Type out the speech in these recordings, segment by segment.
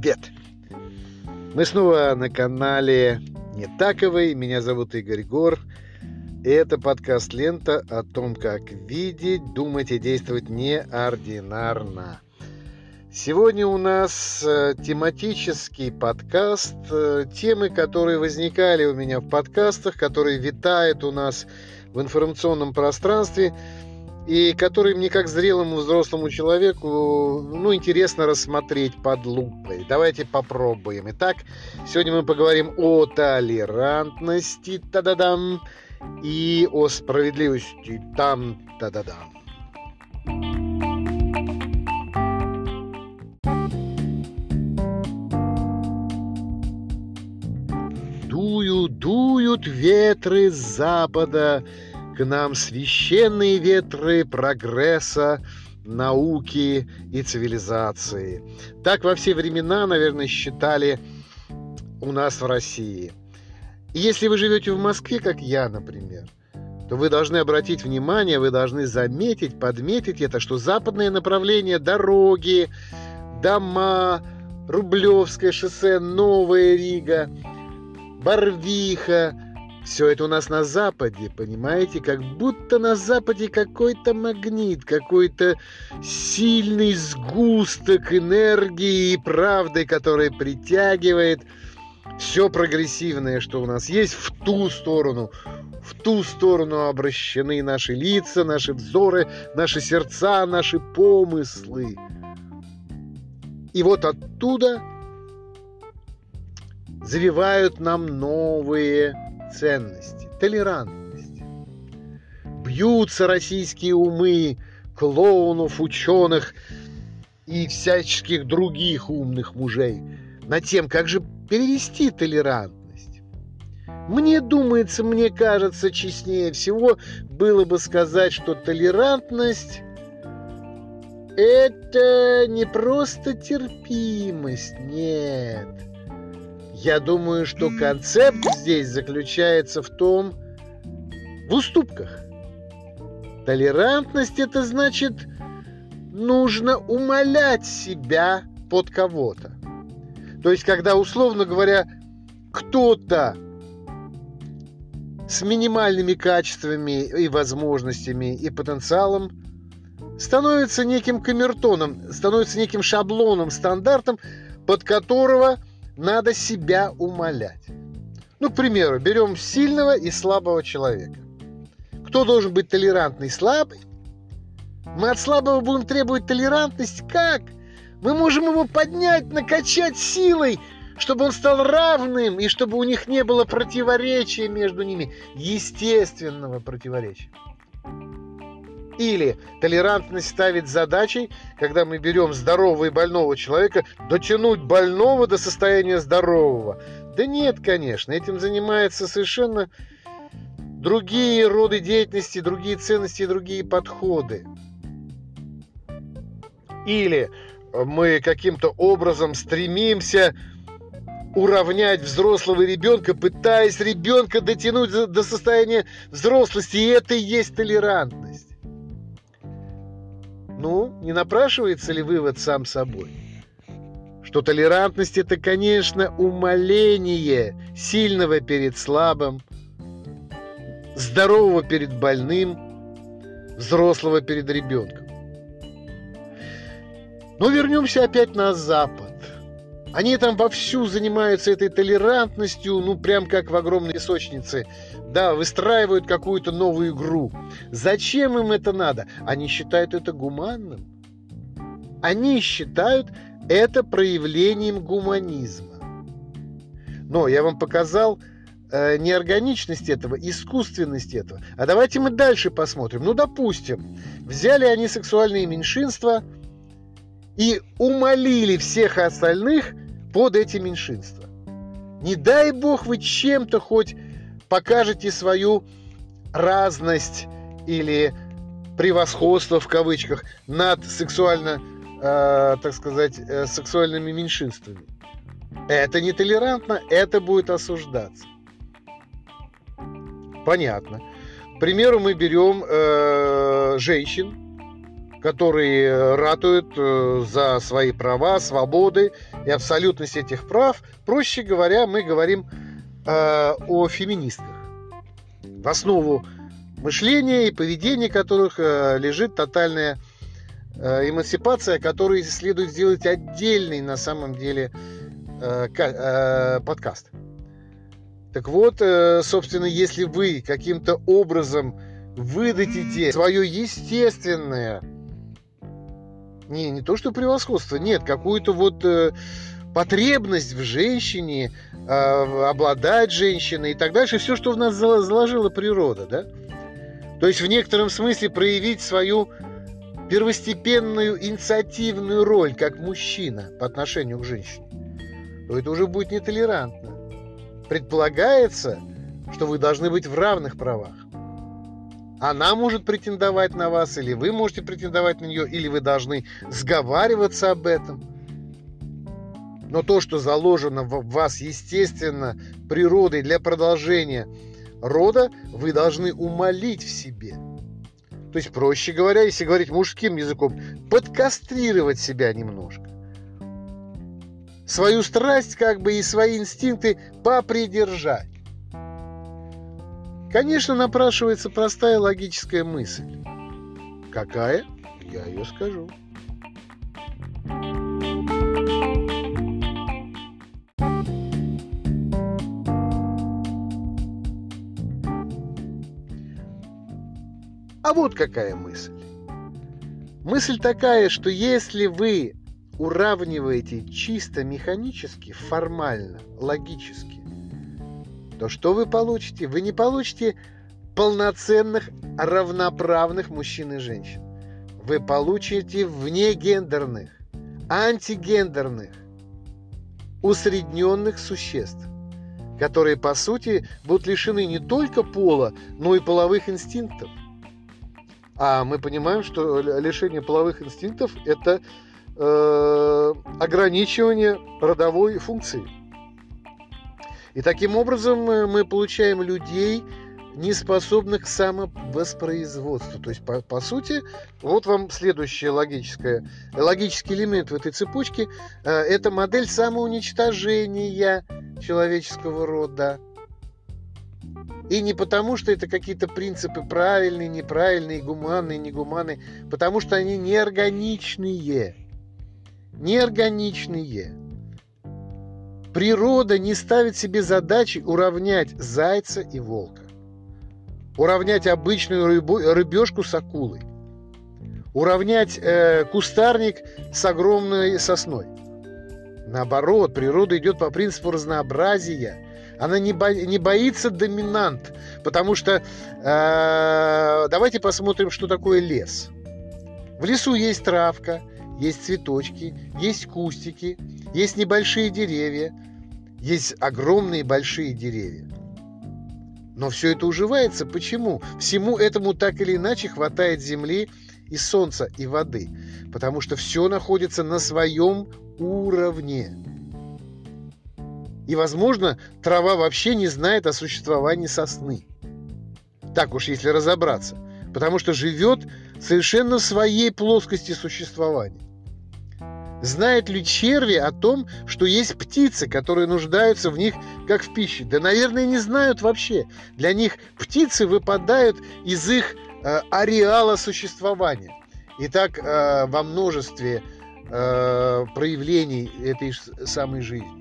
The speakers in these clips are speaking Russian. Привет! Мы снова на канале НЕТАКовой. Меня зовут Игорь Гор. И это подкаст «Лента» о том, как видеть, думать и действовать неординарно. Сегодня у нас тематический подкаст. Темы, которые возникали у меня в подкастах, которые витают у нас в информационном пространстве и которые мне, как зрелому взрослому человеку, интересно рассмотреть под лупой. Давайте попробуем. Итак, сегодня мы поговорим о толерантности, та-да-дам, и о справедливости, там, та-да-дам. Дуют ветры с запада, к нам священные ветры прогресса, науки и цивилизации. Так во все времена, наверное, считали у нас в России. И если вы живете в Москве, как я, например, то вы должны обратить внимание, вы должны заметить, подметить это, что западное направление, дороги, дома, Рублевское шоссе, Новая Рига, Барвиха, все это у нас на Западе, понимаете? Как будто на Западе какой-то магнит, какой-то сильный сгусток энергии и правды, который притягивает все прогрессивное, что у нас есть, в ту сторону обращены наши лица, наши взоры, наши сердца, наши помыслы. И вот оттуда завивают нам новые ценности, толерантность. Бьются российские умы клоунов, ученых и всяческих других умных мужей над тем, как же перевести толерантность. Мне кажется, честнее всего было бы сказать, что толерантность – это не просто терпимость, нет. Я думаю, что концепт здесь заключается в уступках. Толерантность – это значит, нужно умалять себя под кого-то. То есть, когда, условно говоря, кто-то с минимальными качествами и возможностями и потенциалом становится неким камертоном, становится неким шаблоном, стандартом, под которого надо себя умалять. К примеру, берем сильного и слабого человека. Кто должен быть толерантный? Слабый? Мы от слабого будем требовать толерантность? Как? Мы можем его поднять, накачать силой, чтобы он стал равным, и чтобы у них не было противоречия между ними, естественного противоречия. Или толерантность ставит задачей, когда мы берем здорового и больного человека, дотянуть больного до состояния здорового. Да нет, конечно, этим занимаются совершенно другие роды деятельности, другие ценности и другие подходы. Или мы каким-то образом стремимся уравнять взрослого ребенка, пытаясь ребенка дотянуть до состояния взрослости, и это и есть толерантность. Не напрашивается ли вывод сам собой? Что толерантность – это, конечно, умаление сильного перед слабым, здорового перед больным, взрослого перед ребенком. Но вернемся опять на Запад. Они там вовсю занимаются этой толерантностью, прям как в огромной песочнице. Да, выстраивают какую-то новую игру. Зачем им это надо? Они считают это гуманным. Они считают это проявлением гуманизма. Но я вам показал неорганичность этого, искусственность этого. А давайте мы дальше посмотрим. Допустим, взяли они сексуальные меньшинства и умолили всех остальных под эти меньшинства. Не дай бог вы чем-то хоть покажете свою разность или превосходство в кавычках над сексуальными меньшинствами. Это нетолерантно, это будет осуждаться. Понятно. К примеру, мы берем женщин, которые ратуют за свои права, свободы и абсолютность этих прав. Проще говоря, мы говорим о феминистках, в основу мышления и поведения которых лежит тотальная эмансипация, которую следует сделать отдельный на самом деле подкаст. Так вот, собственно, если вы каким-то образом выдадите свое естественное, не то что превосходство, нет, какую-то вот потребность в женщине, обладать женщиной и так дальше, все, что в нас заложила природа, да? То есть в некотором смысле проявить свою первостепенную инициативную роль как мужчина по отношению к женщине, то это уже будет нетолерантно. Предполагается, что вы должны быть в равных правах. Она может претендовать на вас, или вы можете претендовать на нее, или вы должны сговариваться об этом. Но то, что заложено в вас, естественно, природой для продолжения рода, вы должны умолить в себе. То есть, проще говоря, если говорить мужским языком, подкастрировать себя немножко. Свою страсть, как бы, и свои инстинкты попридержать. Конечно, напрашивается простая логическая мысль. Какая? Я ее скажу. А вот какая мысль. Мысль такая, что если вы уравниваете чисто механически, формально, логически, то что вы получите? Вы не получите полноценных, равноправных мужчин и женщин. Вы получите внегендерных, антигендерных, усредненных существ, которые, по сути, будут лишены не только пола, но и половых инстинктов. А мы понимаем, что лишение половых инстинктов – это ограничивание родовой функции. И таким образом мы получаем людей, не способных к самовоспроизводству. То есть, по сути, вот вам следующий логический элемент в этой цепочке. Это модель самоуничтожения человеческого рода. И не потому, что это какие-то принципы правильные, неправильные, гуманные, негуманные, потому что они неорганичные. Неорганичные. Природа не ставит себе задачи уравнять зайца и волка, уравнять обычную рыбешку с акулой, уравнять кустарник с огромной сосной. Наоборот, природа идет по принципу разнообразия. Она не боится доминант, потому что давайте посмотрим, что такое лес. В лесу есть травка, есть цветочки, есть кустики, есть небольшие деревья, есть огромные большие деревья. Но все это уживается. Почему? Всему этому так или иначе хватает земли и солнца, и воды, потому что все находится на своем уровне. И, возможно, трава вообще не знает о существовании сосны. Так уж, если разобраться. Потому что живет совершенно в своей плоскости существования. Знает ли черви о том, что есть птицы, которые нуждаются в них как в пище? Да, наверное, не знают вообще. Для них птицы выпадают из их ареала существования. И так во множестве проявлений этой самой жизни.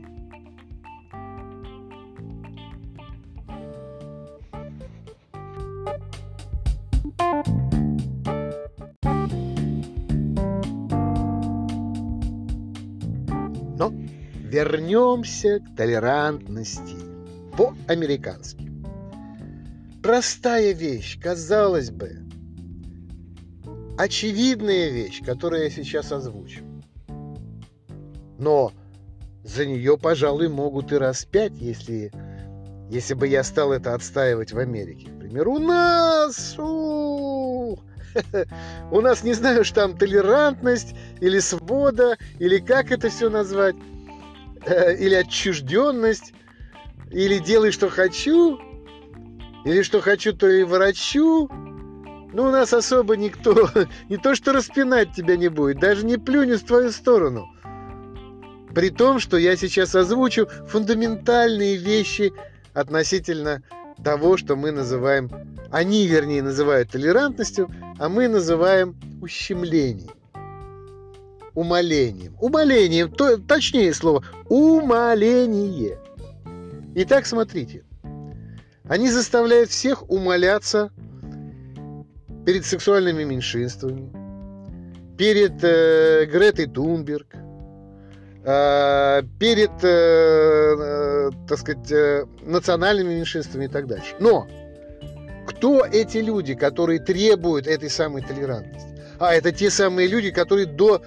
Но вернемся к толерантности по-американски. Простая вещь, казалось бы, очевидная вещь, которую я сейчас озвучу. Но за нее, пожалуй, могут и распять, если бы я стал это отстаивать в Америке. Например, у нас не знаю, что там толерантность или свобода, или как это все назвать, или отчужденность, или делай, что хочу, или что хочу, то и ворочу. Ну, у нас особо никто не то что распинать тебя не будет, даже не плюнет в твою сторону. При том, что я сейчас озвучу фундаментальные вещи относительно того, что мы называем, они, вернее, называют толерантностью, а мы называем ущемлением, умалением. Умалением, то, точнее слово, умаление. Итак, смотрите. Они заставляют всех умаляться перед сексуальными меньшинствами, перед Гретой Тунберг, перед, так сказать, национальными меньшинствами и так дальше. Но кто эти люди, которые требуют этой самой толерантности? А это те самые люди, которые до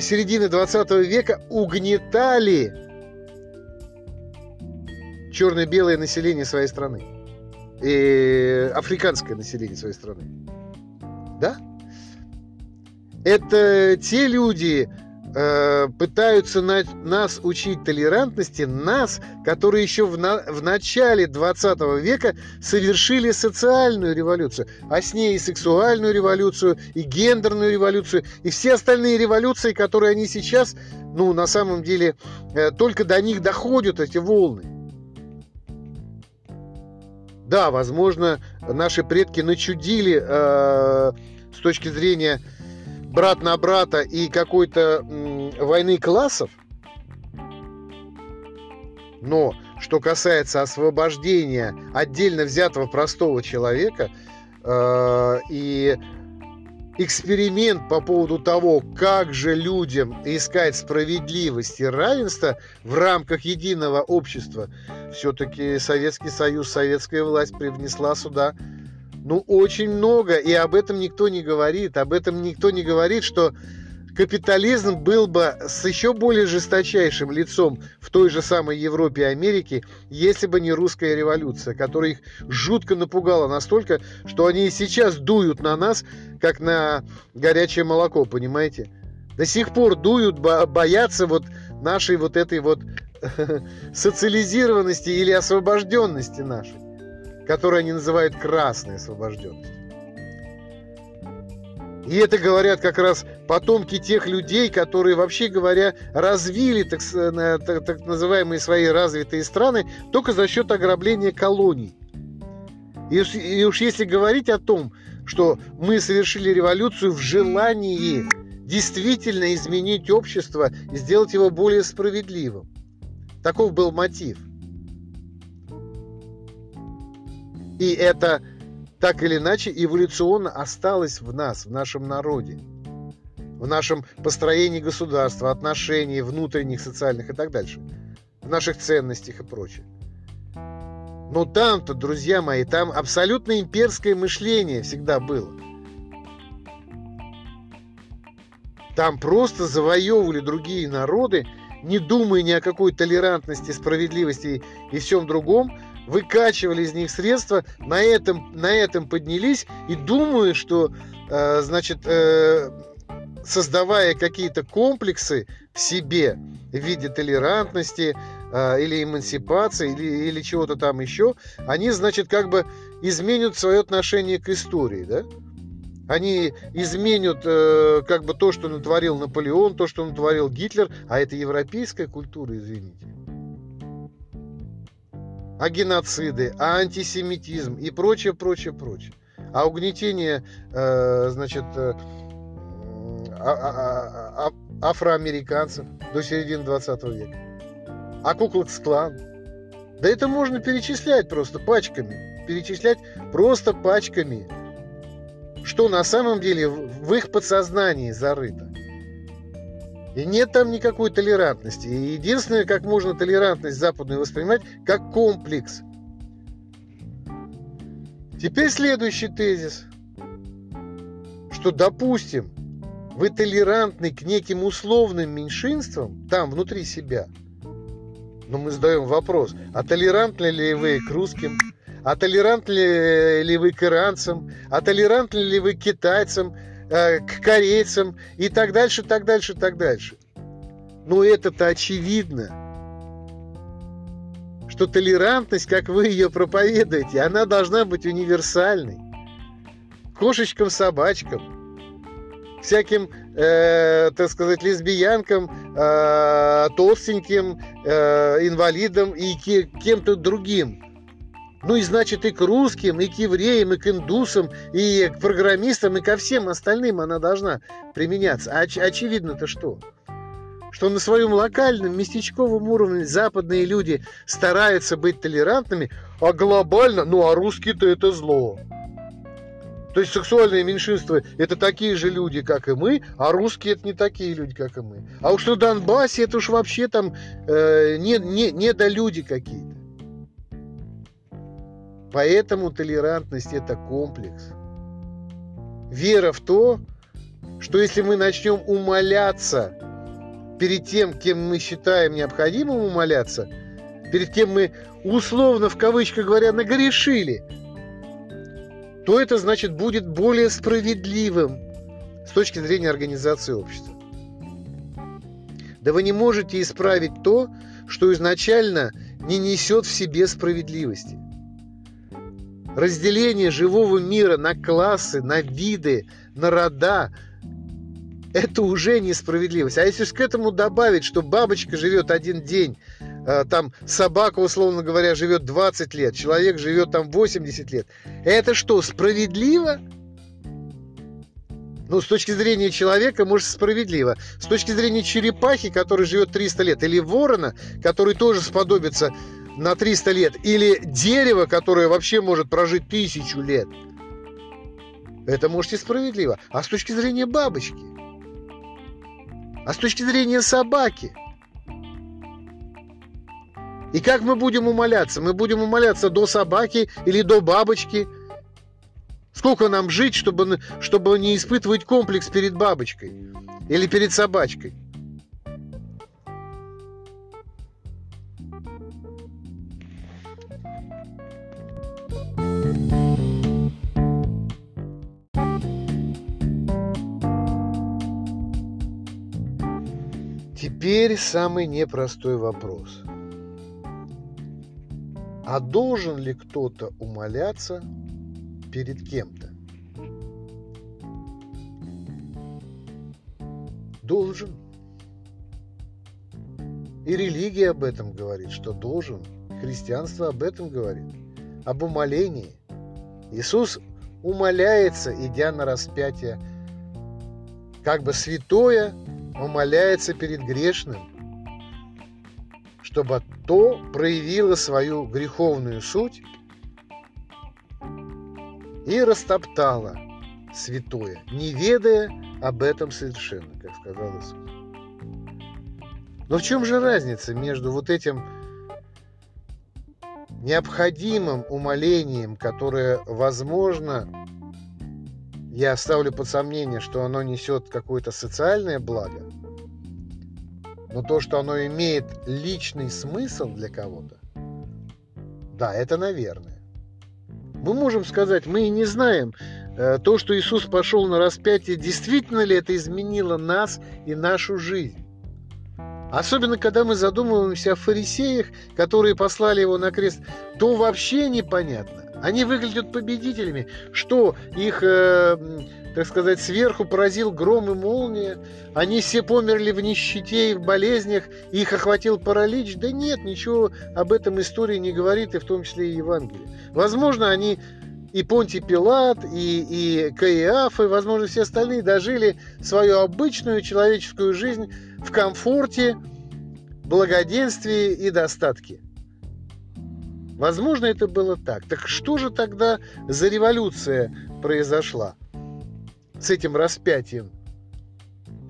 середины 20 века угнетали черно-белое население своей страны и африканское население своей страны. Да? Это те люди пытаются нас учить толерантности, нас, которые еще в начале 20 века совершили социальную революцию, а с ней и сексуальную революцию, и гендерную революцию, и все остальные революции, которые они сейчас, ну, на самом деле, только до них доходят эти волны. Да, возможно, наши предки начудили с точки зрения брат на брата и какой-то войны классов. Но что касается освобождения отдельно взятого простого человека и эксперимент по поводу того, как же людям искать справедливость и равенство в рамках единого общества, все-таки Советский Союз, советская власть привнесла сюда ну, очень много, и об этом никто не говорит. Об этом никто не говорит, что капитализм был бы с еще более жесточайшим лицом в той же самой Европе и Америке, если бы не русская революция, которая их жутко напугала настолько, что они и сейчас дуют на нас, как на горячее молоко, понимаете? До сих пор дуют, боятся вот нашей вот этой вот социализированности или освобожденности нашей, которые они называют красной освобожденностью. И это говорят как раз потомки тех людей, которые, вообще говоря, развили так называемые свои развитые страны только за счет ограбления колоний. И уж если говорить о том, что мы совершили революцию в желании действительно изменить общество и сделать его более справедливым. Таков был мотив. И это, так или иначе, эволюционно осталось в нас, в нашем народе, в нашем построении государства, отношений внутренних, социальных и так дальше, в наших ценностях и прочее. Но там-то, друзья мои, там абсолютно имперское мышление всегда было. Там просто завоевывали другие народы, не думая ни о какой толерантности, справедливости и всем другом, выкачивали из них средства, на этом поднялись и думают, что, создавая какие-то комплексы в себе в виде толерантности или эмансипации, или чего-то там еще, они, как бы изменят свое отношение к истории, да? Они изменят как бы то, что натворил Наполеон, то, что натворил Гитлер, а это европейская культура, извините. А геноциды, а антисемитизм и прочее, прочее, прочее. А угнетение, афроамериканцев до середины 20 века. А Ку-клукс-клан. Да это можно перечислять просто пачками. Что на самом деле в их подсознании зарыто. И нет там никакой толерантности. И единственное, как можно толерантность западную воспринимать, как комплекс. Теперь следующий тезис. Что, допустим, вы толерантны к неким условным меньшинствам, там, внутри себя. Но мы задаем вопрос, а толерантны ли вы к русским? А толерантны ли вы к иранцам? А толерантны ли вы к китайцам? К корейцам и так дальше, так дальше, так дальше. Но это-то очевидно, что толерантность, как вы ее проповедуете, она должна быть универсальной. Кошечкам, собачкам, всяким, так сказать, лесбиянкам, толстеньким, инвалидам и кем-то другим. Ну и значит и к русским, и к евреям, и к индусам, и к программистам, и ко всем остальным она должна применяться. Очевидно-то что? Что на своем локальном, местечковом уровне западные люди стараются быть толерантными, а глобально, ну а русские-то это зло. То есть сексуальные меньшинства это такие же люди, как и мы, а русские это не такие люди, как и мы. А уж на Донбассе это уж вообще там недолюди какие-то. Поэтому толерантность это комплекс. Вера в то, что если мы начнем умаляться перед тем, кем мы считаем необходимым умаляться, перед кем мы условно, в кавычках говоря, нагрешили, то это, значит, будет более справедливым с точки зрения организации общества. Да вы не можете исправить то, что изначально не несет в себе справедливости. Разделение живого мира на классы, на виды, на рода – это уже несправедливость. А если к этому добавить, что бабочка живет один день, там собака, условно говоря, живет 20 лет, человек живет там 80 лет. Это что, справедливо? Ну, с точки зрения человека, может, справедливо. С точки зрения черепахи, которая живет 300 лет, или ворона, который тоже сподобится на 300 лет, или дерево, которое вообще может прожить 1000 лет. Это, может, и справедливо. А с точки зрения бабочки? А с точки зрения собаки? И как мы будем умаляться? Мы будем умаляться до собаки или до бабочки? Сколько нам жить, чтобы не испытывать комплекс перед бабочкой или перед собачкой? Теперь самый непростой вопрос. А должен ли кто-то умаляться перед кем-то? Должен. И религия об этом говорит, что должен. Христианство об этом говорит. Об умолении. Иисус умоляется, идя на распятие. Как бы святое умоляется перед грешным, чтобы то проявило свою греховную суть и растоптало святое, не ведая об этом совершенно, как сказал Иисус. Но в чем же разница между вот этим необходимым умолением, которое, возможно, я оставлю под сомнение, что оно несет какое-то социальное благо, но то, что оно имеет личный смысл для кого-то, да, это наверное. Мы можем сказать, мы и не знаем, то, что Иисус пошел на распятие, действительно ли это изменило нас и нашу жизнь. Особенно, когда мы задумываемся о фарисеях, которые послали его на крест, то вообще непонятно. Они выглядят победителями, что их... так сказать, сверху поразил гром и молния, они все померли в нищете и в болезнях, их охватил паралич. Да нет, ничего об этом история не говорит, и в том числе и Евангелие. Возможно, они и Понтий Пилат, и Каиафа, и, возможно, все остальные дожили свою обычную человеческую жизнь в комфорте, благоденствии и достатке. Возможно, это было так. Так что же тогда за революция произошла с этим распятием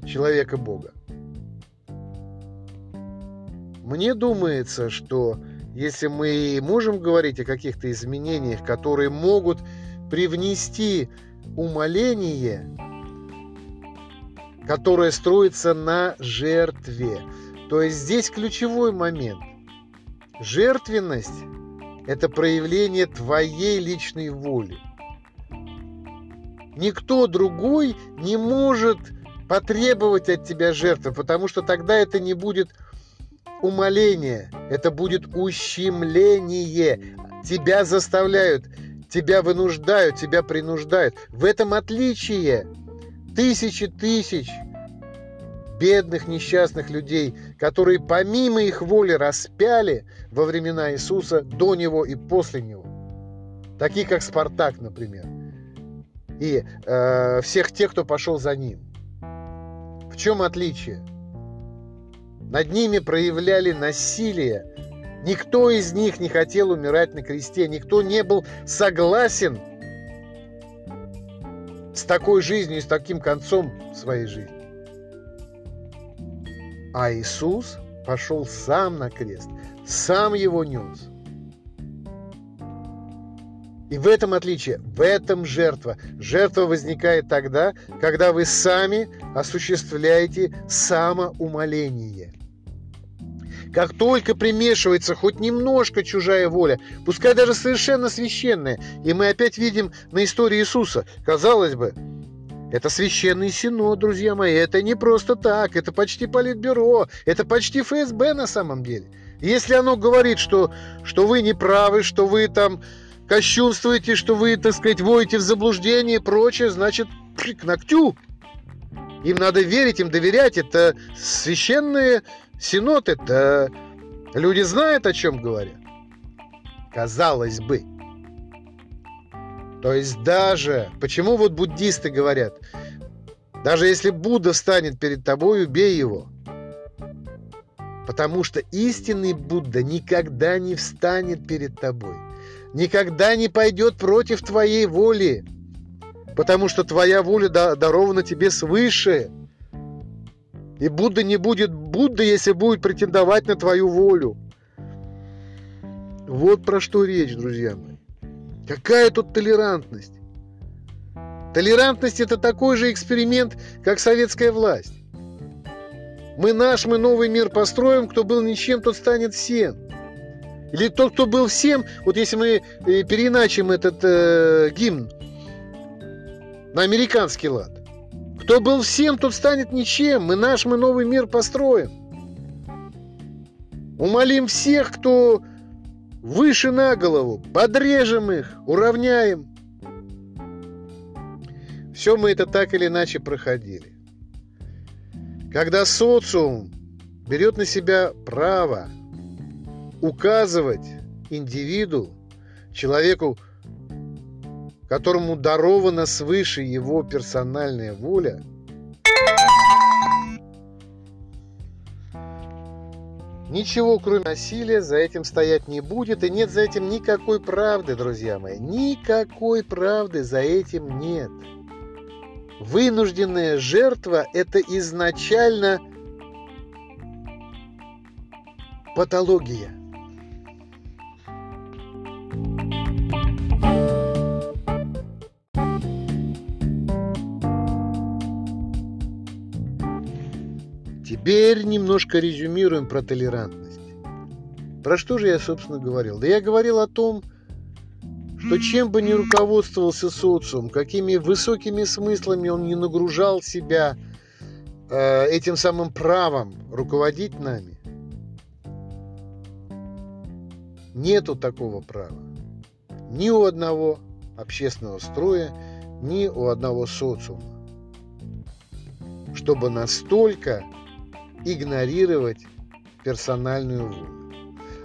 человека Бога? Мне думается, что если мы можем говорить о каких-то изменениях, которые могут привнести умоление, которое строится на жертве. То есть здесь ключевой момент. Жертвенность – это проявление твоей личной воли. Никто другой не может потребовать от тебя жертвы, потому что тогда это не будет умоление, это будет ущемление. Тебя заставляют, тебя вынуждают, тебя принуждают. В этом отличие тысячи тысяч бедных несчастных людей, которые помимо их воли распяли во времена Иисуса, до него и после него. Такие как Спартак, например. И всех тех, кто пошел за ним. В чем отличие? Над ними проявляли насилие. Никто из них не хотел умирать на кресте. Никто не был согласен с такой жизнью и с таким концом своей жизни. А Иисус пошел сам на крест, сам его нес. И в этом отличие, в этом жертва. Жертва возникает тогда, когда вы сами осуществляете самоумоление. Как только примешивается хоть немножко чужая воля, пускай даже совершенно священная, и мы опять видим на истории Иисуса, казалось бы, это священный синод, друзья мои, это не просто так, это почти политбюро, это почти ФСБ на самом деле. Если оно говорит, что вы не правы, что вы там кощунствуете, что вы, так сказать, вводите в заблуждение и прочее, значит, к ногтю. Им надо верить, им доверять, это священные синоты, это люди знают, о чем говорят. Казалось бы. То есть даже, почему вот буддисты говорят, даже если Будда встанет перед тобой, убей его. Потому что истинный Будда никогда не встанет перед тобой. Никогда не пойдет против твоей воли. Потому что твоя воля дарована тебе свыше. И Будда не будет Будда, если будет претендовать на твою волю. Вот про что речь, друзья мои. Какая тут толерантность? Толерантность – это такой же эксперимент, как советская власть. Мы наш, мы новый мир построим, кто был ничем, тот станет всем. Или тот, кто был всем, вот если мы переиначим этот гимн на американский лад. Кто был всем, тот станет ничем. Мы наш, мы новый мир построим. Умолим всех, кто выше на голову, подрежем их, уравняем. Все мы это так или иначе проходили. Когда социум берет на себя право указывать индивиду, человеку, которому дарована свыше его персональная воля, ничего, кроме насилия, за этим стоять не будет, и нет за этим никакой правды, друзья мои. Никакой правды за этим нет. Вынужденная жертва – это изначально патология. Теперь немножко резюмируем про толерантность. Про что же я, собственно, говорил? Да я говорил о том, что чем бы ни руководствовался социум, какими высокими смыслами он не нагружал себя этим самым правом руководить нами, нету такого права. Ни у одного общественного строя, ни у одного социума. Чтобы настолько игнорировать персональную волю.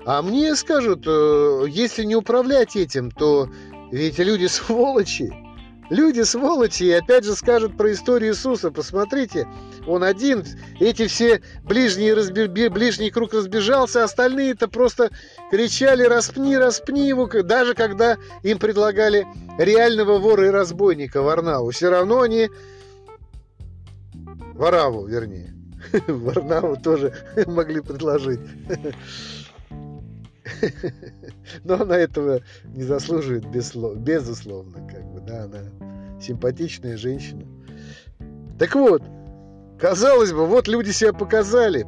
А мне скажут, если не управлять этим, то ведь люди сволочи, и опять же скажут про историю Иисуса, посмотрите, он один, эти все ближний круг разбежался, остальные-то просто кричали распни его, даже когда им предлагали реального вора и разбойника Варнаву, все равно они Варнаву тоже могли предложить. Но она этого не заслуживает, безусловно. Да, она симпатичная женщина. Так вот, казалось бы, вот люди себя показали.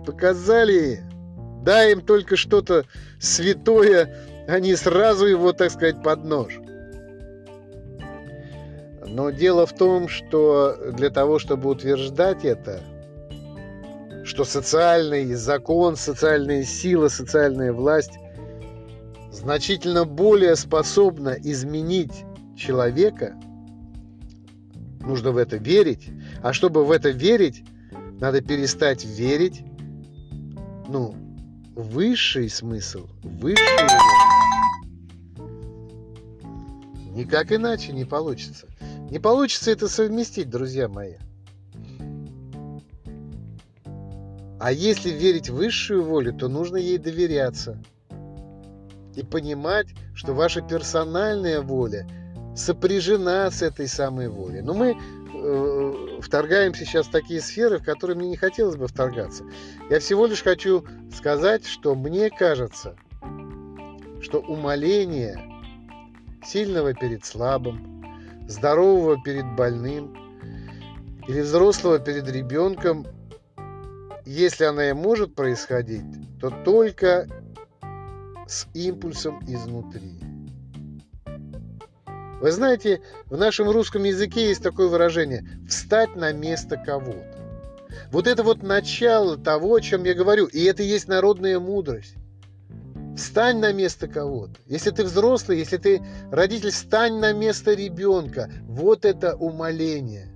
Дай им только что-то святое, они сразу его, так сказать, под нож. Но дело в том, что для того, чтобы утверждать это, что социальный закон, социальная сила, социальная власть значительно более способна изменить человека, Нужно в это верить. А чтобы в это верить, надо перестать верить, в высший смысл, высший. Никак иначе не получится. Не получится это совместить, друзья мои. А если верить в высшую волю, то нужно ей доверяться. И понимать, что ваша персональная воля сопряжена с этой самой волей. Но мы вторгаемся сейчас в такие сферы, в которые мне не хотелось бы вторгаться. Я всего лишь хочу сказать, что мне кажется, что умоление сильного перед слабым, здорового перед больным или взрослого перед ребенком, если она и может происходить, то только с импульсом изнутри. Вы знаете, в нашем русском языке есть такое выражение «встать на место кого-то». Вот это вот начало того, о чем я говорю, и это и есть народная мудрость. Встань на место кого-то. Если ты взрослый, если ты родитель, встань на место ребенка. Вот это умоление.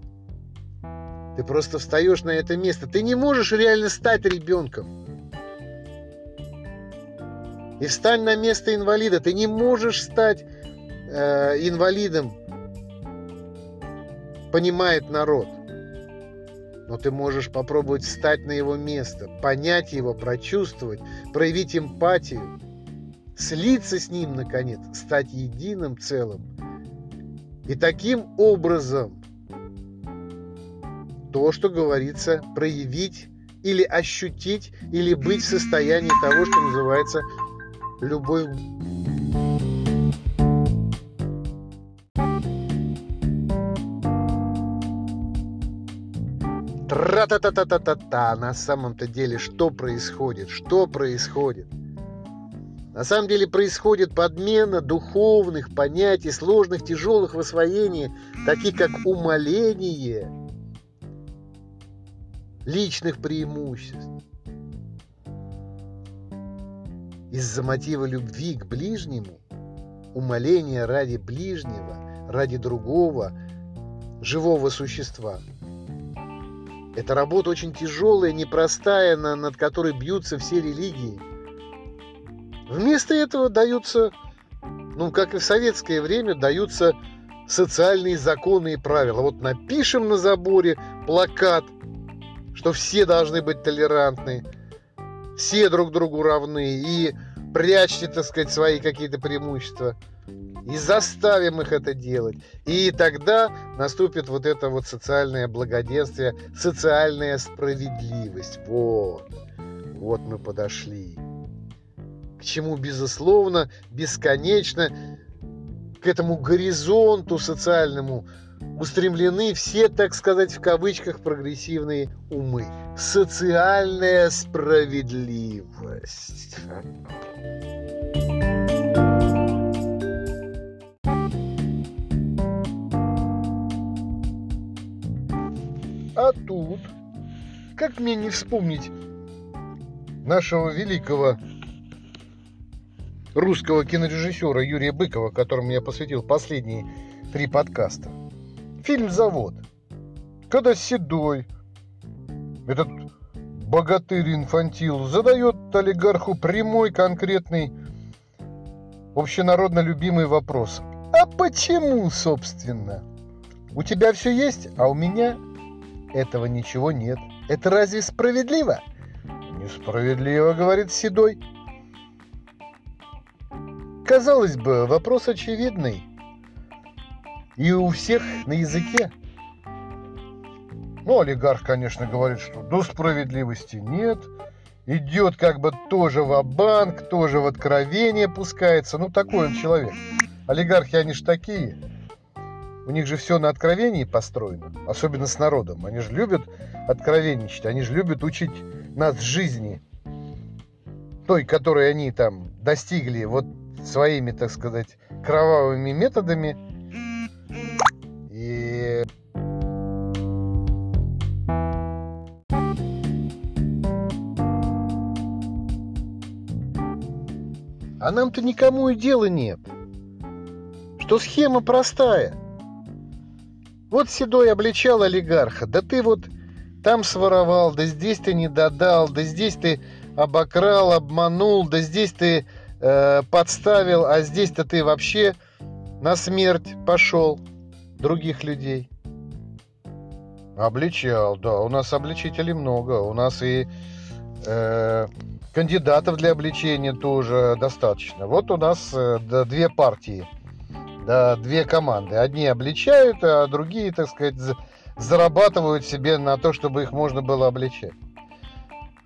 Ты просто встаешь на это место. Ты не можешь реально стать ребенком. И встань на место инвалида. Ты не можешь стать инвалидом, понимает народ. Но ты можешь попробовать встать на его место, понять его, прочувствовать, проявить эмпатию, слиться с ним, наконец, стать единым целым. И таким образом то, что говорится, проявить или ощутить, или быть в состоянии того, что называется любовь. Тра-та-та-та-та-та-та. На самом-то деле, что происходит? Что происходит? На самом деле происходит подмена духовных понятий, сложных, тяжелых в освоении, таких как умоление, личных преимуществ. Из-за мотива любви к ближнему, умоление ради ближнего, ради другого, живого существа. Эта работа очень тяжелая, непростая, над которой бьются все религии. Вместо этого даются, как и в советское время, даются социальные законы и правила. Вот напишем на заборе плакат, что все должны быть толерантны, все друг другу равны, и прячьте, так сказать, свои какие-то преимущества, и заставим их это делать. И тогда наступит вот это вот социальное благоденствие, социальная справедливость. Вот мы подошли. К чему, безусловно, бесконечно, к этому горизонту социальному, устремлены все, так сказать, в кавычках, прогрессивные умы. Социальная справедливость. А тут, как мне не вспомнить нашего великого русского кинорежиссера Юрия Быкова, которому я посвятил последние 3 подкаста. Фильм «Завод». Когда Седой, этот богатырь-инфантил, задает олигарху прямой, конкретный, общенародно любимый вопрос. А почему, собственно? У тебя все есть, а у меня этого ничего нет. Это разве справедливо? Несправедливо, говорит Седой. Казалось бы, вопрос очевидный. И у всех на языке. Олигарх, конечно, говорит, что до справедливости нет. Идет как бы тоже ва-банк, тоже в откровение пускается. Такой он человек. Олигархи, они же такие. У них же все на откровении построено. Особенно с народом. Они же любят откровенничать. Они же любят учить нас жизни. Той, которой они там достигли вот своими, так сказать, кровавыми методами. А нам-то никому и дела нет. Что схема простая. Вот Седой обличал олигарха: да ты вот там своровал, да здесь ты не додал, да здесь ты обокрал, обманул, да здесь ты подставил, а здесь-то ты вообще на смерть пошел других людей. Обличал, да, у нас обличителей много, у нас и кандидатов для обличения тоже достаточно. Вот у нас две партии, да, две команды. Одни обличают, а другие, так сказать, зарабатывают себе на то, чтобы их можно было обличать.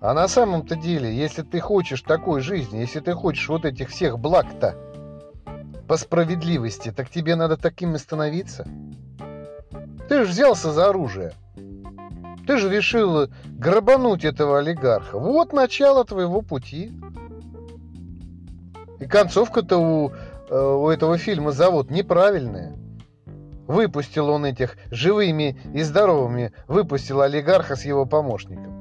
А на самом-то деле, если ты хочешь такой жизни, если ты хочешь вот этих всех благ-то по справедливости, так тебе надо таким и становиться. Ты же взялся за оружие. Ты же решил грабануть этого олигарха. Вот начало твоего пути. И концовка-то у этого фильма «Завод» неправильная. Выпустил он этих живыми и здоровыми, выпустил олигарха с его помощником.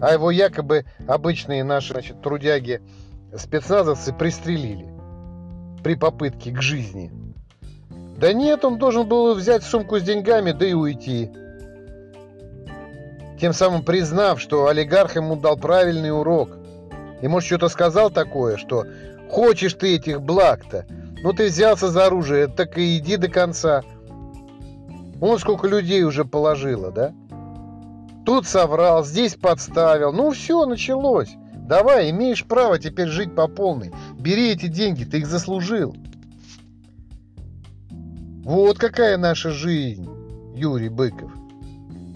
А его якобы обычные наши, значит, трудяги, спецназовцы пристрелили при попытке к жизни. Да нет, он должен был взять сумку с деньгами, да и уйти. Тем самым признав, что олигарх ему дал правильный урок. И, может, что-то сказал такое, что хочешь ты этих благ-то, ну ты взялся за оружие, так и иди до конца. Вон сколько людей уже положило, да? Тут соврал, здесь подставил. Ну все, началось. Давай, имеешь право теперь жить по полной. Бери эти деньги, ты их заслужил. Вот какая наша жизнь, Юрий Быков.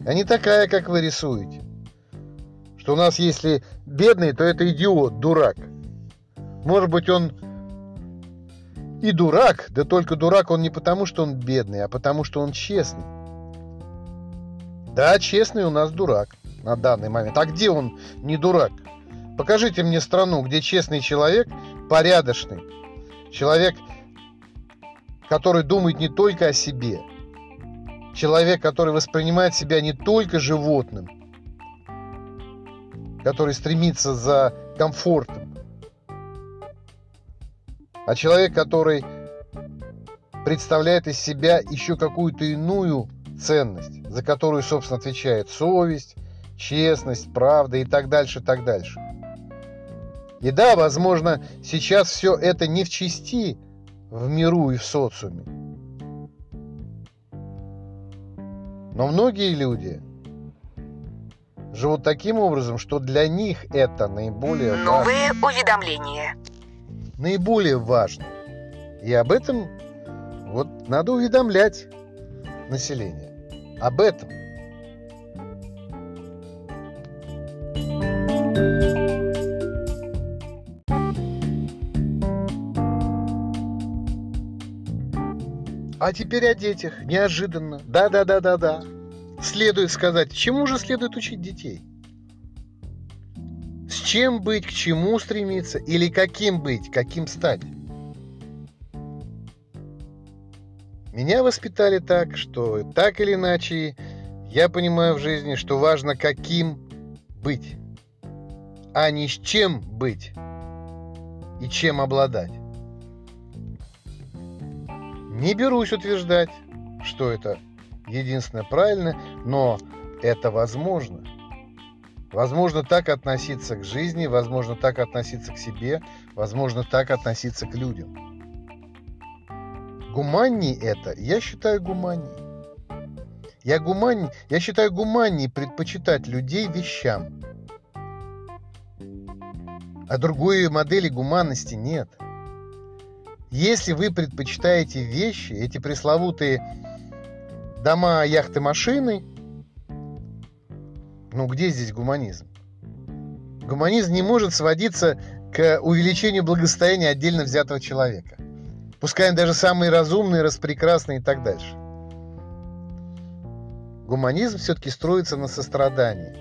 А не такая, как вы рисуете. Что у нас, если бедный, то это идиот, дурак. Может быть, он и дурак, да только дурак он не потому, что он бедный, а потому, что он честный. Да, честный у нас дурак на данный момент. А где он не дурак? Покажите мне страну, где честный человек, порядочный человек, который думает не только о себе, человек, который воспринимает себя не только животным, который стремится за комфортом, а человек, который представляет из себя еще какую-то иную ценность, за которую, собственно, отвечает совесть, честность, правда и так дальше, так дальше. И да, возможно, сейчас все это не в чести в миру и в социуме. Но многие люди живут таким образом, что для них это наиболее важно. Новые уведомления. Наиболее важно. И об этом вот надо уведомлять население. Об этом. А теперь о детях. Неожиданно. Да. Следует сказать, чему же следует учить детей? С чем быть, к чему стремиться или каким быть, каким стать? Меня воспитали так, что так или иначе я понимаю в жизни, что важно каким быть, а не с чем быть и чем обладать. Не берусь утверждать, что это единственное правильное, но это возможно. Возможно так относиться к жизни, возможно так относиться к себе, возможно так относиться к людям. Гуманней это, я считаю, гуманней. Я считаю, гуманней предпочитать людей вещам. А другой модели гуманности нет. Если вы предпочитаете вещи, эти пресловутые дома, яхты, машины, ну где здесь гуманизм? Гуманизм не может сводиться к увеличению благосостояния отдельно взятого человека. Пускай даже самые разумные, распрекрасные и так дальше. Гуманизм все-таки строится на сострадании.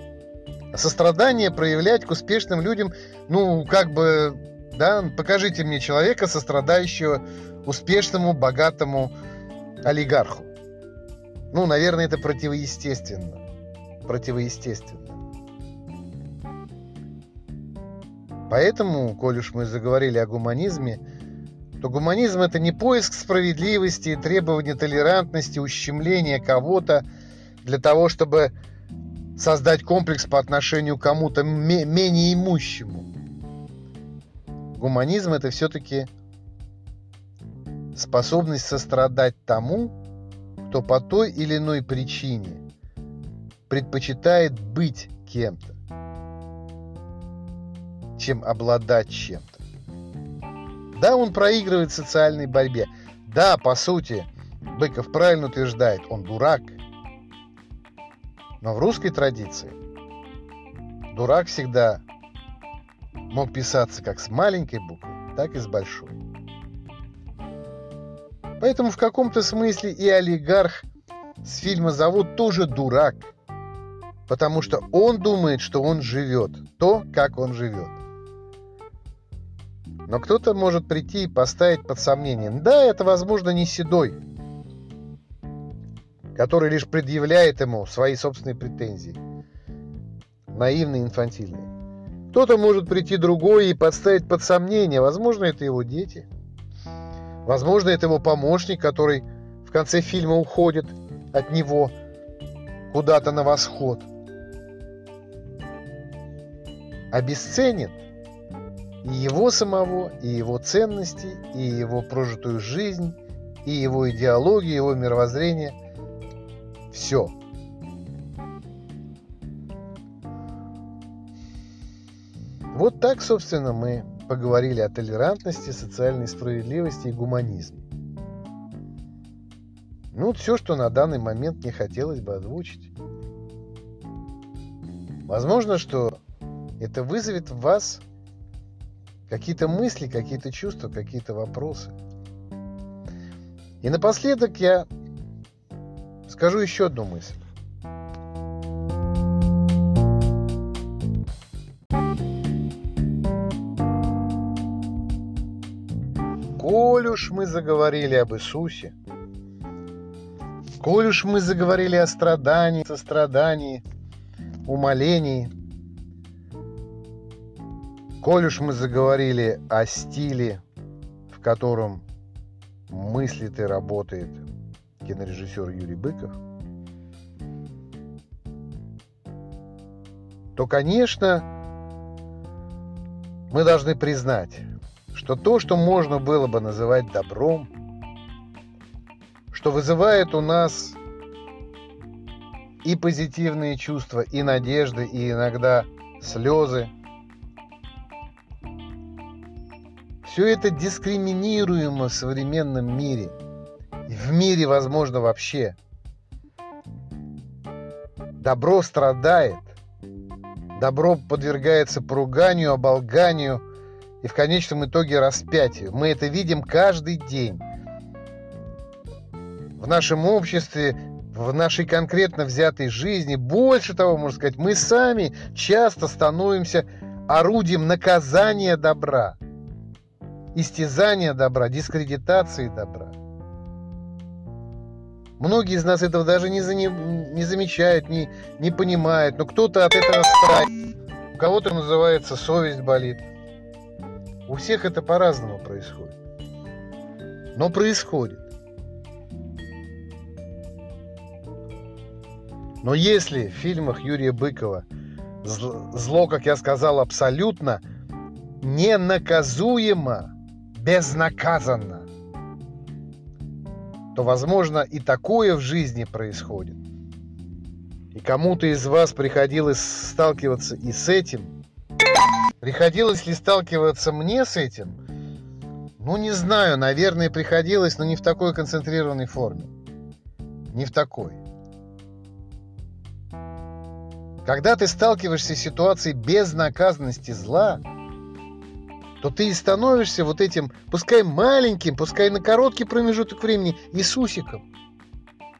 А сострадание проявлять к успешным людям, ну как бы... Да, покажите мне человека, сострадающего успешному, богатому олигарху. Ну, наверное, это противоестественно. Поэтому, коль уж мы заговорили о гуманизме, то гуманизм – это не поиск справедливости, требование толерантности, ущемление кого-то для того, чтобы создать комплекс по отношению к кому-то менее имущему. Гуманизм – это все-таки способность сострадать тому, кто по той или иной причине предпочитает быть кем-то, чем обладать чем-то. Да, он проигрывает в социальной борьбе. Да, по сути, Быков правильно утверждает, он дурак. Но в русской традиции дурак всегда мог писаться как с маленькой буквы, так и с большой. Поэтому в каком-то смысле и олигарх с фильма «Завод» тоже дурак, потому что он думает, что он живет то, как он живет. Но кто-то может прийти и поставить под сомнение. Да, это, возможно, не седой, который лишь предъявляет ему свои собственные претензии. Наивные, инфантильные. Кто-то может прийти другой и подставить под сомнение. Возможно, это его дети. Возможно, это его помощник, который в конце фильма уходит от него куда-то на восход. Обесценит и его самого, и его ценности, и его прожитую жизнь, и его идеологию, и его мировоззрение. Все. Вот так, собственно, мы поговорили о толерантности, социальной справедливости и гуманизме. Ну, все, что на данный момент мне хотелось бы озвучить. Возможно, что это вызовет в вас какие-то мысли, какие-то чувства, какие-то вопросы. И напоследок я скажу еще одну мысль. Коль уж мы заговорили об Иисусе, коль уж мы заговорили о страдании, сострадании, умолении, коль уж мы заговорили о стиле, в котором мыслит и работает кинорежиссер Юрий Быков, то, конечно, мы должны признать, что то, что можно было бы называть добром, что вызывает у нас и позитивные чувства, и надежды, и иногда слезы, все это дискриминируемо в современном мире. И в мире, возможно, вообще. Добро страдает. Добро подвергается поруганию, оболганию и в конечном итоге распятию. Мы это видим каждый день. В нашем обществе, в нашей конкретно взятой жизни, больше того, можно сказать, мы сами часто становимся орудием наказания добра. Истязания добра, дискредитации добра. Многие из нас этого даже не замечают, не понимают, но кто-то от этого страдает. У кого-то называется совесть болит. У всех это по-разному происходит. Но происходит. Но если в фильмах Юрия Быкова зло, как я сказал, абсолютно ненаказуемо, безнаказанно, то, возможно, и такое в жизни происходит. И кому-то из вас приходилось сталкиваться и с этим. Приходилось ли сталкиваться мне с этим? Ну, не знаю, наверное, приходилось, но не в такой концентрированной форме. Не в такой. Когда ты сталкиваешься с ситуацией безнаказанности зла, то ты и становишься вот этим, пускай маленьким, пускай на короткий промежуток времени, Иисусиком,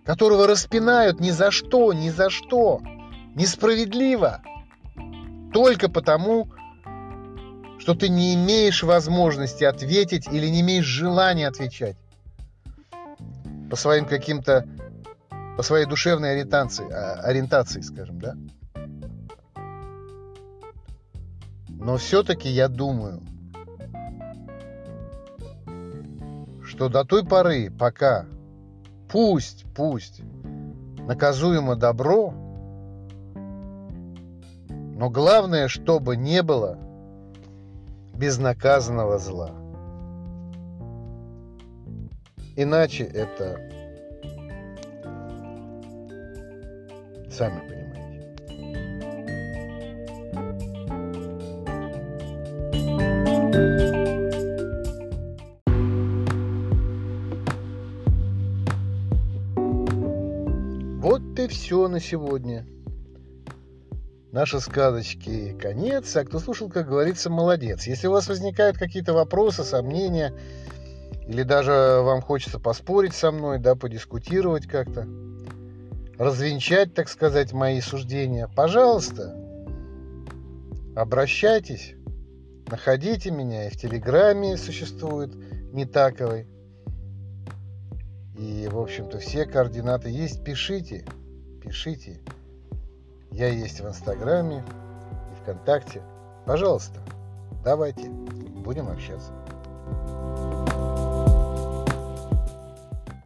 которого распинают ни за что, несправедливо, только потому, что ты не имеешь возможности ответить или не имеешь желания отвечать по своей душевной ориентации, скажем, да? Но все-таки я думаю, что до той поры, пока пусть наказуемо добро, но главное, чтобы не было безнаказанного зла. Иначе это, сами понимаете. Вот и все на сегодня. Наши сказочки конец. А кто слушал, как говорится, молодец. Если у вас возникают какие-то вопросы, сомнения, или даже вам хочется поспорить со мной, да, подискутировать как-то, развенчать, так сказать, мои суждения, пожалуйста, обращайтесь, находите меня. И в Телеграме существует НЕТАКовый. И, в общем-то, все координаты есть. Пишите. Я есть в Инстаграме и ВКонтакте. Пожалуйста, давайте, будем общаться.